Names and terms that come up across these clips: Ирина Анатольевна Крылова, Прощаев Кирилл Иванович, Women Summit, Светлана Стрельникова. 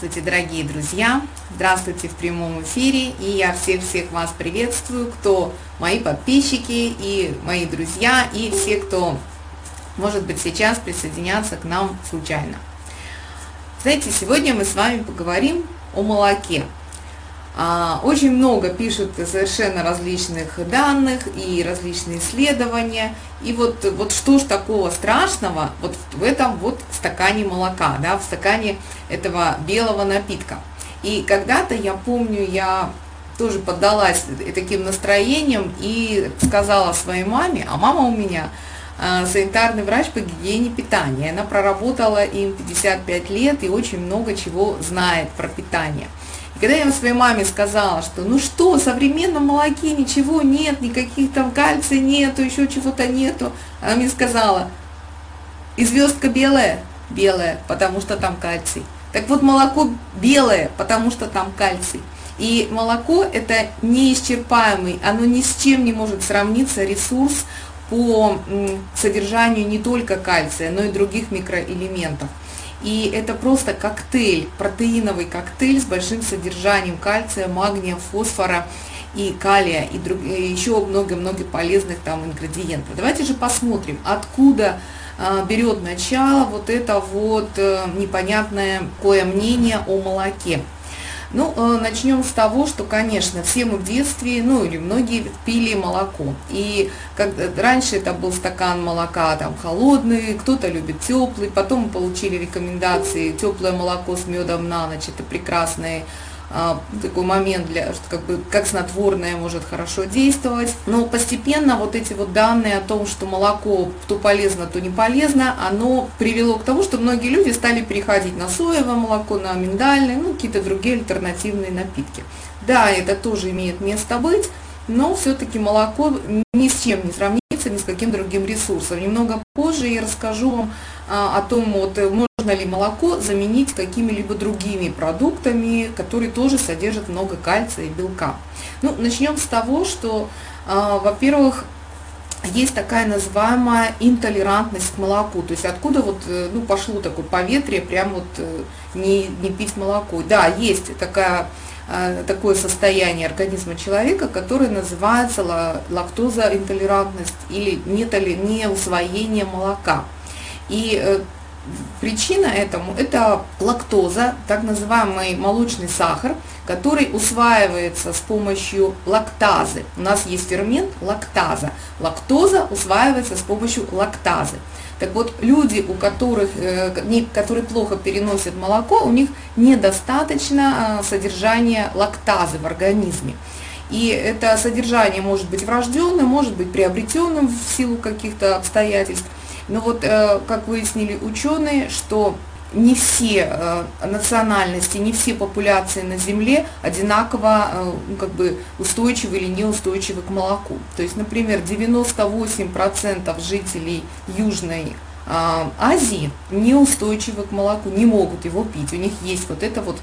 Здравствуйте, дорогие друзья! Здравствуйте в прямом эфире! И я всех вас приветствую, кто мои подписчики и мои друзья, и все, кто, может быть, сейчас присоединятся к нам случайно. Знаете, сегодня мы с вами поговорим о молоке. Очень много пишут совершенно различных данных и различные исследования. И вот что ж такого страшного вот в этом вот стакане молока, да, в стакане этого белого напитка. И когда-то, я помню, я тоже поддалась таким настроениям и сказала своей маме, а мама у меня санитарный врач по гигиене питания. Она проработала им 55 лет и очень много чего знает про питание. Когда я своей маме сказала, что ну что, в современном молоке ничего нет, никаких там кальция нету, еще чего-то нету, она мне сказала, и звездка белая, белая, потому что там кальций. Так вот, молоко белое, потому что там кальций. И молоко это неисчерпаемый, оно ни с чем не может сравниться ресурс по содержанию не только кальция, но и других микроэлементов. И это просто коктейль, протеиновый коктейль с большим содержанием кальция, магния, фосфора и калия, и еще много-много полезных там ингредиентов. Давайте же посмотрим, откуда берет начало вот это вот непонятное кое мнение о молоке. Ну, начнем с того, что, конечно, все мы в детстве, ну или многие пили молоко. И раньше это был стакан молока там холодный, кто-то любит теплый. Потом мы получили рекомендации теплое молоко с медом на ночь. Это прекрасный такой момент, что как снотворное может хорошо действовать. Но постепенно вот эти вот данные о том, что молоко то полезно, то не полезно, оно привело к тому, что многие люди стали переходить на соевое молоко, на миндальное, ну какие-то другие альтернативные напитки. Да, это тоже имеет место быть, но все-таки молоко ни с чем не сравнится, ни с каким другим ресурсом. Немного позже я расскажу вам о том, вот, можно ли молоко заменить какими-либо другими продуктами, которые тоже содержат много кальция и белка. Ну, начнем с того, что, во-первых, есть такая называемая интолерантность к молоку, то есть откуда вот, ну, пошло такое поветрие, прям вот не пить молоко. Да, есть такое состояние организма человека, которое называется лактозоинтолерантность или неусвоение молока. И причина этому – это лактоза, так называемый молочный сахар, который усваивается с помощью лактазы. У нас есть фермент лактаза. Лактоза усваивается с помощью лактазы. Так вот, люди, которые плохо переносят молоко, у них недостаточно содержания лактазы в организме. И это содержание может быть врожденным, может быть приобретенным в силу каких-то обстоятельств. Но вот, как выяснили ученые, что не все национальности, не все популяции на Земле одинаково как бы устойчивы или неустойчивы к молоку. То есть, например, 98% жителей Южной Азии неустойчивы к молоку, не могут его пить. У них есть вот это вот,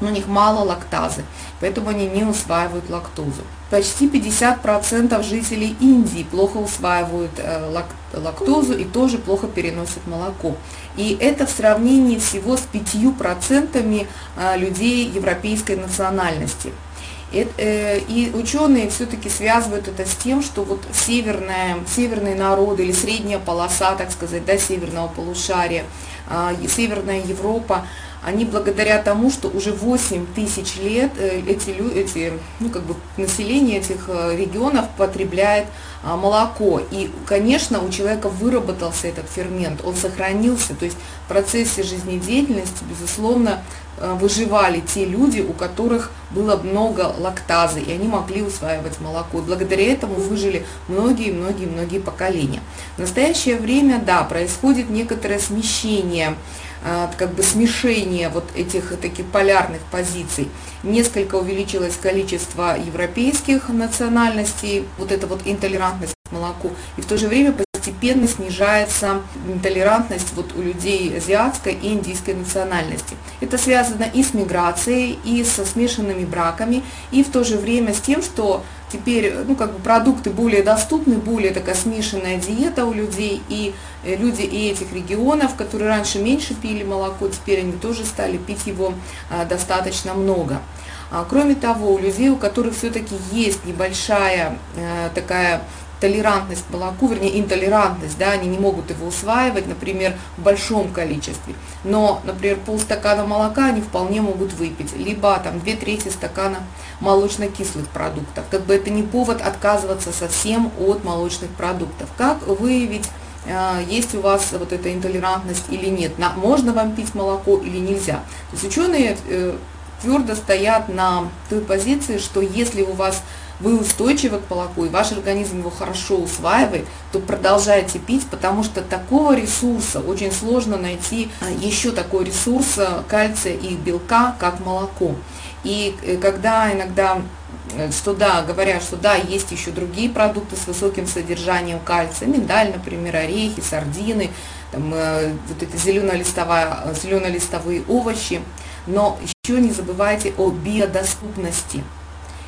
у них мало лактазы, поэтому они не усваивают лактозу. Почти 50% жителей Индии плохо усваивают лактозу и тоже плохо переносят молоко. И это в сравнении всего с 5% людей европейской национальности. И ученые все-таки связывают это с тем, что вот северные народы или средняя полоса, так сказать, да, северного полушария, Северная Европа, они благодаря тому, что уже 8 тысяч лет население этих регионов потребляет молоко. И, конечно, у человека выработался этот фермент, он сохранился. То есть в процессе жизнедеятельности, безусловно, выживали те люди, у которых было много лактазы, и они могли усваивать молоко. И благодаря этому выжили многие-многие-многие поколения. В настоящее время, да, происходит некоторое смещение, как бы смешение вот этих таких полярных позиций. Несколько увеличилось количество европейских национальностей, вот эта вот интолерантность к молоку, и в то же время постепенно снижается толерантность вот у людей азиатской и индийской национальности. Это связано и с миграцией, и со смешанными браками, и в то же время с тем, что теперь, ну, как бы продукты более доступны, более такая смешанная диета у людей, и люди и этих регионов, которые раньше меньше пили молоко, теперь они тоже стали пить его достаточно много. Кроме того, у людей, у которых все-таки есть небольшая такая толерантность к молоку, вернее интолерантность, да, они не могут его усваивать, например, в большом количестве, но, например, полстакана молока они вполне могут выпить, либо там 2/3 стакана молочно-кислых продуктов. Как бы это не повод отказываться совсем от молочных продуктов. Как выявить, есть у вас вот эта интолерантность или нет, можно вам пить молоко или нельзя? То есть ученые твердо стоят на той позиции, что если у вас вы устойчивы к молоку, и ваш организм его хорошо усваивает, то продолжайте пить, потому что такого ресурса, очень сложно найти еще такой ресурс кальция и белка, как молоко. И когда иногда говорят, что да, есть еще другие продукты с высоким содержанием кальция, миндаль, например, орехи, сардины, там, вот эти зеленолистовые овощи, но еще не забывайте о биодоступности.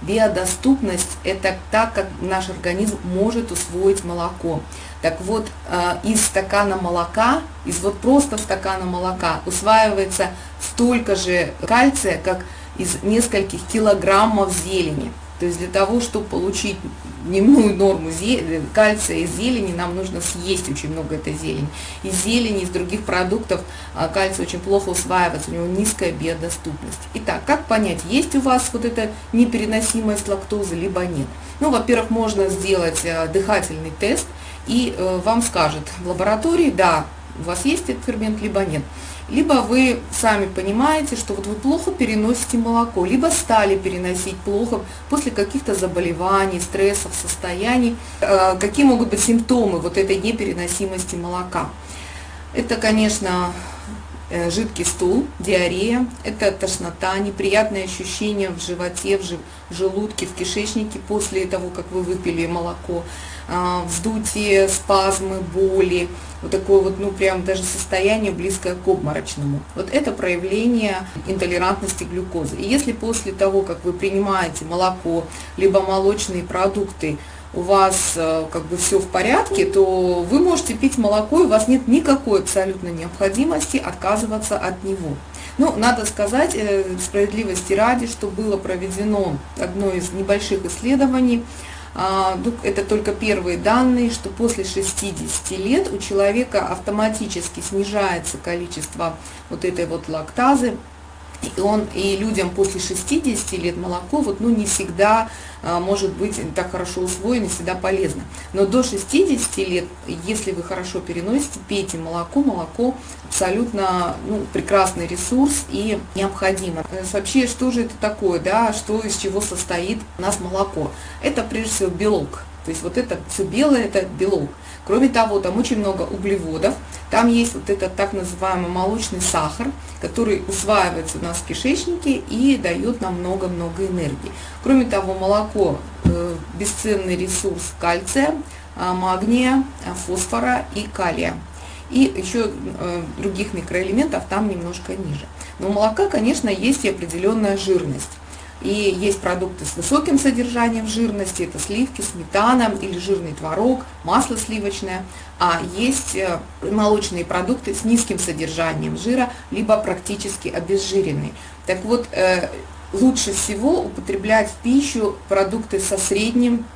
Биодоступность – это так, как наш организм может усвоить молоко. Так вот, из стакана молока, из вот просто стакана молока усваивается столько же кальция, как из нескольких килограммов зелени. То есть для того, чтобы получить дневную норму кальция из зелени, нам нужно съесть очень много этой зелени. Из зелени, из других продуктов кальций очень плохо усваивается, у него низкая биодоступность. Итак, как понять, есть у вас вот эта непереносимость лактозы, либо нет? Ну, во-первых, можно сделать дыхательный тест, и вам скажет в лаборатории, да, у вас есть этот фермент, либо нет. Либо вы сами понимаете, что вот вы плохо переносите молоко, либо стали переносить плохо после каких-то заболеваний, стрессов, состояний. Какие могут быть симптомы вот этой непереносимости молока? Это, конечно, жидкий стул, диарея, это тошнота, неприятные ощущения в животе, в желудке, в кишечнике после того, как вы выпили молоко, вздутие, спазмы, боли, вот такое вот, ну, прям даже состояние, близкое к обморочному. Вот это проявление интолерантности глюкозы. И если после того, как вы принимаете молоко, либо молочные продукты, у вас как бы все в порядке, то вы можете пить молоко, и у вас нет никакой абсолютно необходимости отказываться от него. Ну, надо сказать, справедливости ради, что было проведено одно из небольших исследований, это только первые данные, что после 60 лет у человека автоматически снижается количество вот этой вот лактазы, и людям после 60 лет молоко вот, ну, не всегда может быть так хорошо усвоено, не всегда полезно. Но до 60 лет, если вы хорошо переносите, пейте молоко. Молоко абсолютно, ну, прекрасный ресурс и необходимо. Вообще, что же это такое, да, что из чего состоит у нас молоко? Это прежде всего белок. То есть вот это все белое – это белок. Кроме того, там очень много углеводов, там есть вот этот так называемый молочный сахар, который усваивается у нас в кишечнике и дает нам много-много энергии. Кроме того, молоко – бесценный ресурс кальция, магния, фосфора и калия. И еще других микроэлементов там немножко ниже. Но у молока, конечно, есть и определенная жирность. И есть продукты с высоким содержанием жирности, это сливки, сметана или жирный творог, масло сливочное. А есть молочные продукты с низким содержанием жира, либо практически обезжиренные. Так вот, лучше всего употреблять в пищу продукты со средним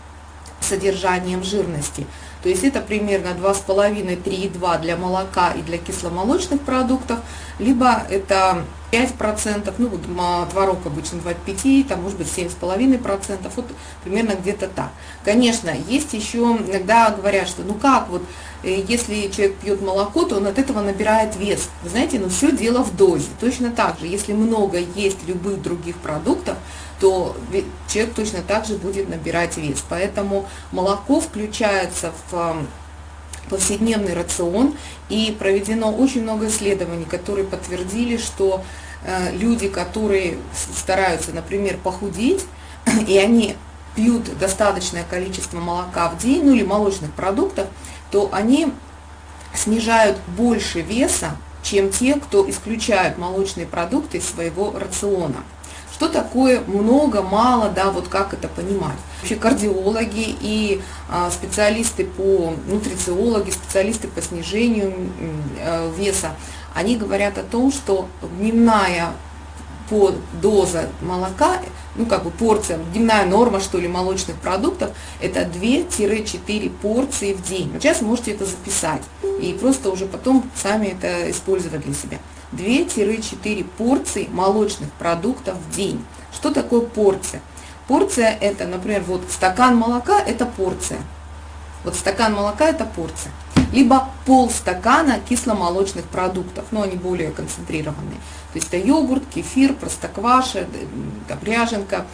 содержанием жирности. То есть это примерно 2,5–3,2 для молока и для кисломолочных продуктов, либо это 5%, ну, вот творог обычно 2,5, там может быть 7,5%, вот примерно где-то так. Конечно, есть еще, иногда говорят, что ну как, вот если человек пьет молоко, то он от этого набирает вес. Вы знаете, ну все дело в дозе. Точно так же, если много есть любых других продуктов, то человек точно так же будет набирать вес. Поэтому молоко включается в повседневный рацион, и проведено очень много исследований, которые подтвердили, что люди, которые стараются, например, похудеть, и они пьют достаточное количество молока в день, ну или молочных продуктов, то они снижают больше веса, чем те, кто исключают молочные продукты из своего рациона. Что такое много, мало, да, вот как это понимать? Вообще кардиологи и специалисты по, нутрициологи, специалисты по снижению веса, они говорят о том, что дневная доза молока, ну как бы порция, дневная норма, что ли, молочных продуктов, это 2-4 порции в день. Сейчас можете это записать и просто уже потом сами это использовать для себя. 2-4 порции молочных продуктов в день. Что такое порция? Порция это, например, вот стакан молока это порция. Вот стакан молока это порция. Либо полстакана кисломолочных продуктов, но они более концентрированные. То есть это йогурт, кефир, простокваша, ряженка,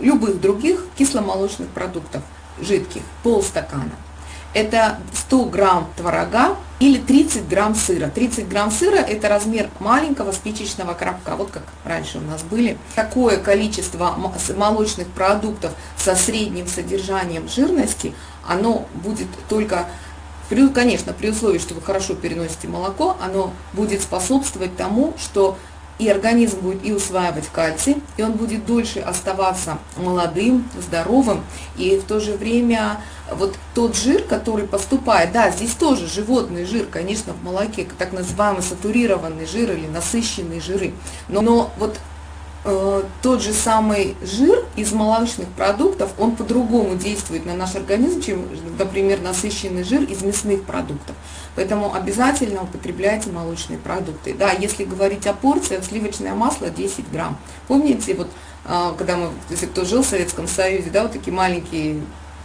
любых других кисломолочных продуктов, жидких, полстакана. Это 100 грамм творога или 30 грамм сыра. 30 грамм сыра – это размер маленького спичечного коробка, вот как раньше у нас были. Такое количество молочных продуктов со средним содержанием жирности, оно будет только... Конечно, при условии, что вы хорошо переносите молоко, оно будет способствовать тому, что и организм будет и усваивать кальций, и он будет дольше оставаться молодым, здоровым, и в то же время вот тот жир, который поступает, да, здесь тоже животный жир, конечно, в молоке, так называемый сатурированный жир или насыщенные жиры, но вот тот же самый жир из молочных продуктов, он по-другому действует на наш организм, чем, например, насыщенный жир из мясных продуктов. Поэтому обязательно употребляйте молочные продукты. Да, если говорить о порциях, сливочное масло 10 грамм. Помните, вот, когда мы, если кто жил в Советском Союзе, да, вот такие маленькие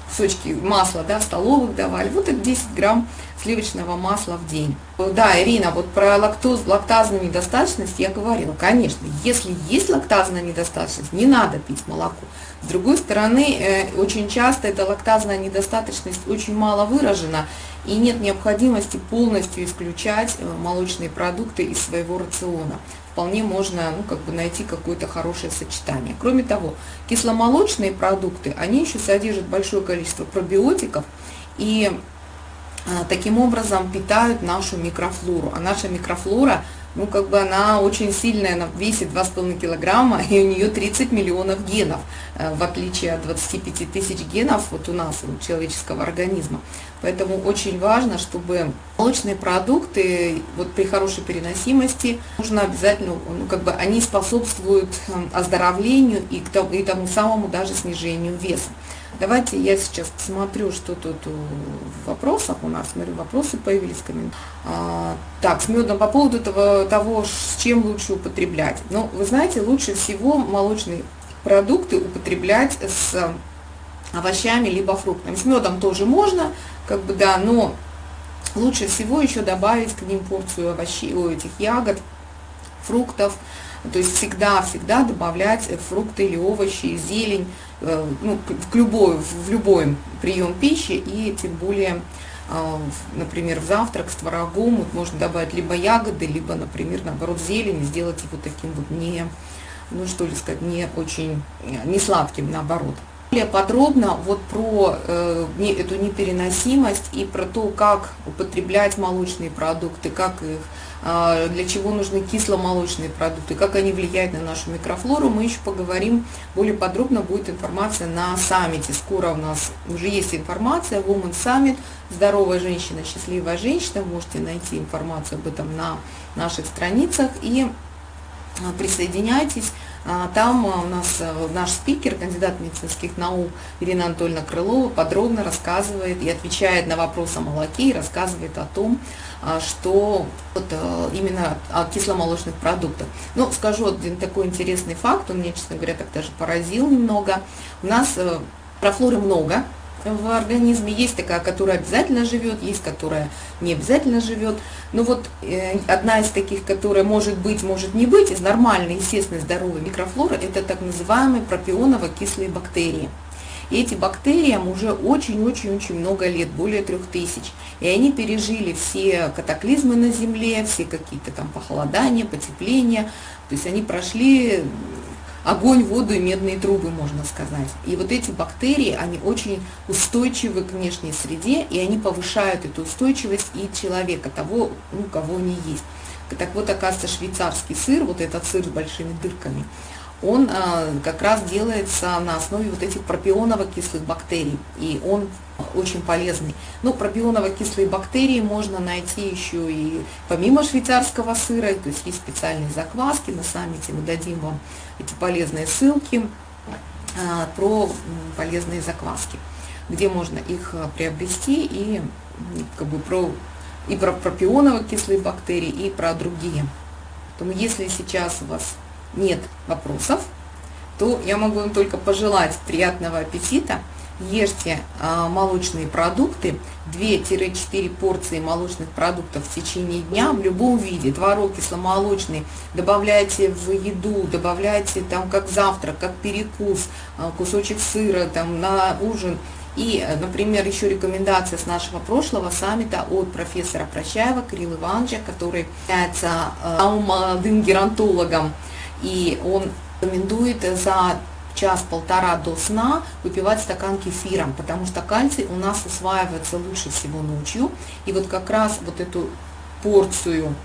кусочки масла, да, в столовых давали, вот это 10 грамм сливочного масла в день. Да, Ирина, вот про лактазную недостаточность я говорила. Конечно, если есть лактазная недостаточность, не надо пить молоко. С другой стороны, очень часто эта лактазная недостаточность очень мало выражена, и нет необходимости полностью исключать молочные продукты из своего рациона. Вполне можно, ну, как бы найти какое-то хорошее сочетание. Кроме того, кисломолочные продукты, они еще содержат большое количество пробиотиков и таким образом питают нашу микрофлору. А наша микрофлора, ну, как бы она очень сильная, она весит 2,5 килограмма, и у нее 30 миллионов генов, в отличие от 25 тысяч генов вот у нас, у человеческого организма. Поэтому очень важно, чтобы молочные продукты вот при хорошей переносимости нужно обязательно, ну, как бы они способствуют оздоровлению и тому самому даже снижению веса. Давайте я сейчас посмотрю, что тут в вопросах у нас. Смотрю, вопросы появились, комментарии. Так, с медом по поводу того, с чем лучше употреблять. Ну, вы знаете, лучше всего молочные продукты употреблять с овощами либо фруктами. С медом тоже можно, как бы, да, но лучше всего еще добавить к ним порцию овощей, этих ягод, фруктов. То есть всегда добавлять фрукты или овощи, зелень, ну, в любой прием пищи, и тем более, например, в завтрак с творогом вот можно добавить либо ягоды, либо, например, наоборот, зелень, и сделать его таким вот не, ну что ли сказать, не очень, не сладким, наоборот. Более подробно вот про эту непереносимость и про то, как употреблять молочные продукты, как их, для чего нужны кисломолочные продукты, как они влияют на нашу микрофлору, мы еще поговорим более подробно, будет информация на саммите. Скоро у нас уже есть информация, Women Summit, здоровая женщина, счастливая женщина, можете найти информацию об этом на наших страницах и присоединяйтесь. Там у нас наш спикер, кандидат медицинских наук Ирина Анатольевна Крылова подробно рассказывает и отвечает на вопрос о молоке, и рассказывает о том, что вот именно о кисломолочных продуктах. Но скажу один такой интересный факт, он меня, честно говоря, так даже поразил немного. У нас микрофлоры много в организме, есть такая, которая обязательно живет, есть, которая не обязательно живет. Но вот одна из таких, которая может быть, может не быть, из нормальной, естественной, здоровой микрофлоры, это так называемые пропионово-кислые бактерии. И эти бактериям уже очень-очень-очень много лет, более 3000. И они пережили все катаклизмы на Земле, все какие-то там похолодания, потепления. То есть они прошли... Огонь, воду и медные трубы, можно сказать. И вот эти бактерии, они очень устойчивы к внешней среде, и они повышают эту устойчивость и человека, того, ну, кого они есть. Так вот, оказывается, швейцарский сыр, вот этот сыр с большими дырками, он как раз делается на основе вот этих пропионово-кислых бактерий, и он очень полезный. Но пропионово-кислые бактерии можно найти еще и помимо швейцарского сыра, то есть есть специальные закваски, на саммите мы дадим вам эти полезные ссылки про полезные закваски, где можно их приобрести и как бы про пропионово-кислые бактерии, и про другие. Поэтому если сейчас у вас нет вопросов, то я могу вам только пожелать приятного аппетита. Ешьте молочные продукты, 2-4 порции молочных продуктов в течение дня в любом виде. Творог кисломолочный добавляйте в еду, добавляйте там как завтрак, как перекус, кусочек сыра там, на ужин. И, например, еще рекомендация с нашего прошлого саммита от профессора Прощаева Кирилла Ивановича, который является молодым геронтологом, и он рекомендует за час-полтора до сна выпивать стакан кефира, потому что кальций у нас усваивается лучше всего ночью, и вот как раз вот эту порцию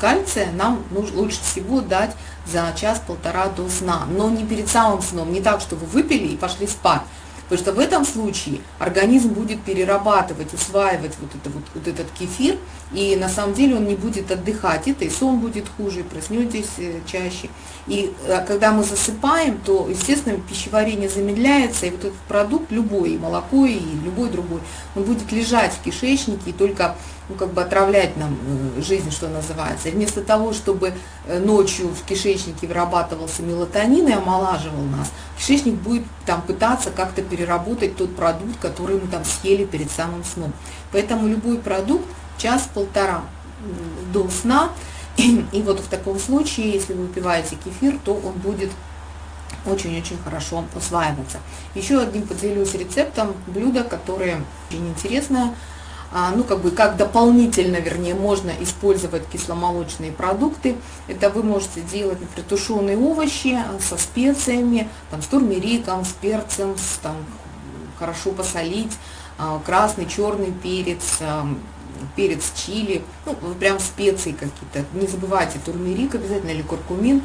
кальция нам лучше всего дать за час-полтора до сна, но не перед самым сном, не так, что вы выпили и пошли спать, потому что в этом случае организм будет перерабатывать, усваивать вот этот кефир, и на самом деле он не будет отдыхать, и сон будет хуже, и проснетесь чаще. И когда мы засыпаем, то, естественно, пищеварение замедляется, и вот этот продукт, любой, и молоко, и любой другой, он будет лежать в кишечнике и только как бы отравлять нам жизнь, что называется. И вместо того, чтобы ночью в кишечнике вырабатывался мелатонин и омолаживал нас, кишечник будет там пытаться как-то переработать тот продукт, который мы там съели перед самым сном. Поэтому любой продукт час-полтора до сна. И вот в таком случае, если вы выпиваете кефир, то он будет очень-очень хорошо усваиваться. Еще одним поделюсь рецептом блюда, которое очень интересное. Ну, как бы, как дополнительно, вернее, можно использовать кисломолочные продукты. Это вы можете делать, например, тушеные овощи со специями, там, с турмериком, с перцем, там, хорошо посолить, красный, черный перец, перец чили, ну, прям специи какие-то. Не забывайте турмерик обязательно или куркумин.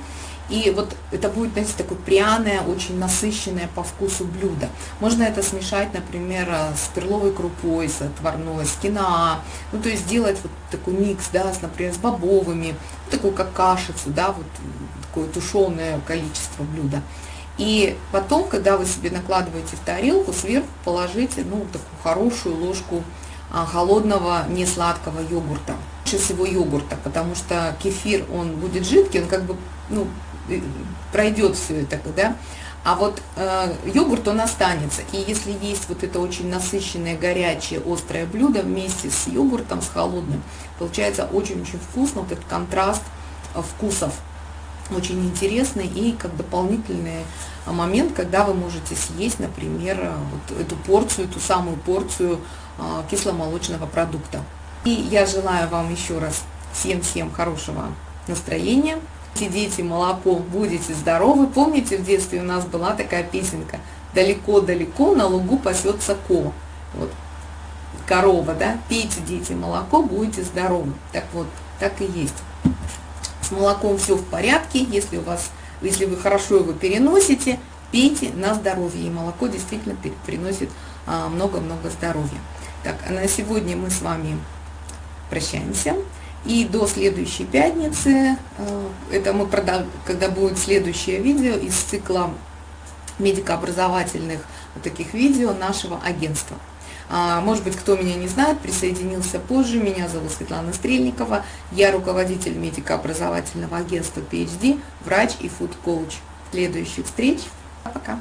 И вот это будет, знаете, такое пряное, очень насыщенное по вкусу блюдо. Можно это смешать, например, с перловой крупой, с отварной, с киноа. Ну, то есть сделать вот такой микс, да, например, с бобовыми, вот такую как кашицу, да, вот такое тушеное количество блюда. И потом, когда вы себе накладываете в тарелку, сверху положите, ну, такую хорошую ложку холодного несладкого йогурта. Лучше всего йогурта, потому что кефир, он будет жидкий, он как бы, ну, пройдет все это, да, а вот йогурт он останется, и если есть вот это очень насыщенное, горячее, острое блюдо вместе с йогуртом, с холодным, получается очень-очень вкусно, вот этот контраст вкусов очень интересный и как дополнительный момент, когда вы можете съесть, например, вот эту порцию, ту самую порцию кисломолочного продукта. И я желаю вам еще раз всем-всем хорошего настроения. Сидите молоко, будете здоровы. Помните, в детстве у нас была такая песенка «Далеко-далеко на лугу пасется ко». Вот, корова, да? Пейте, дети, молоко, будете здоровы. Так вот, так и есть. С молоком все в порядке. Если у вас, если вы хорошо его переносите, пейте на здоровье. И молоко действительно приносит много-много здоровья. Так, а на сегодня мы с вами прощаемся. И до следующей пятницы, это мы когда будет следующее видео из цикла медико-образовательных вот таких видео нашего агентства. Может быть, кто меня не знает, присоединился позже. Меня зовут Светлана Стрельникова. Я руководитель медико-образовательного агентства P.H.D, врач и фуд-коуч. Следующих встреч. Пока-пока.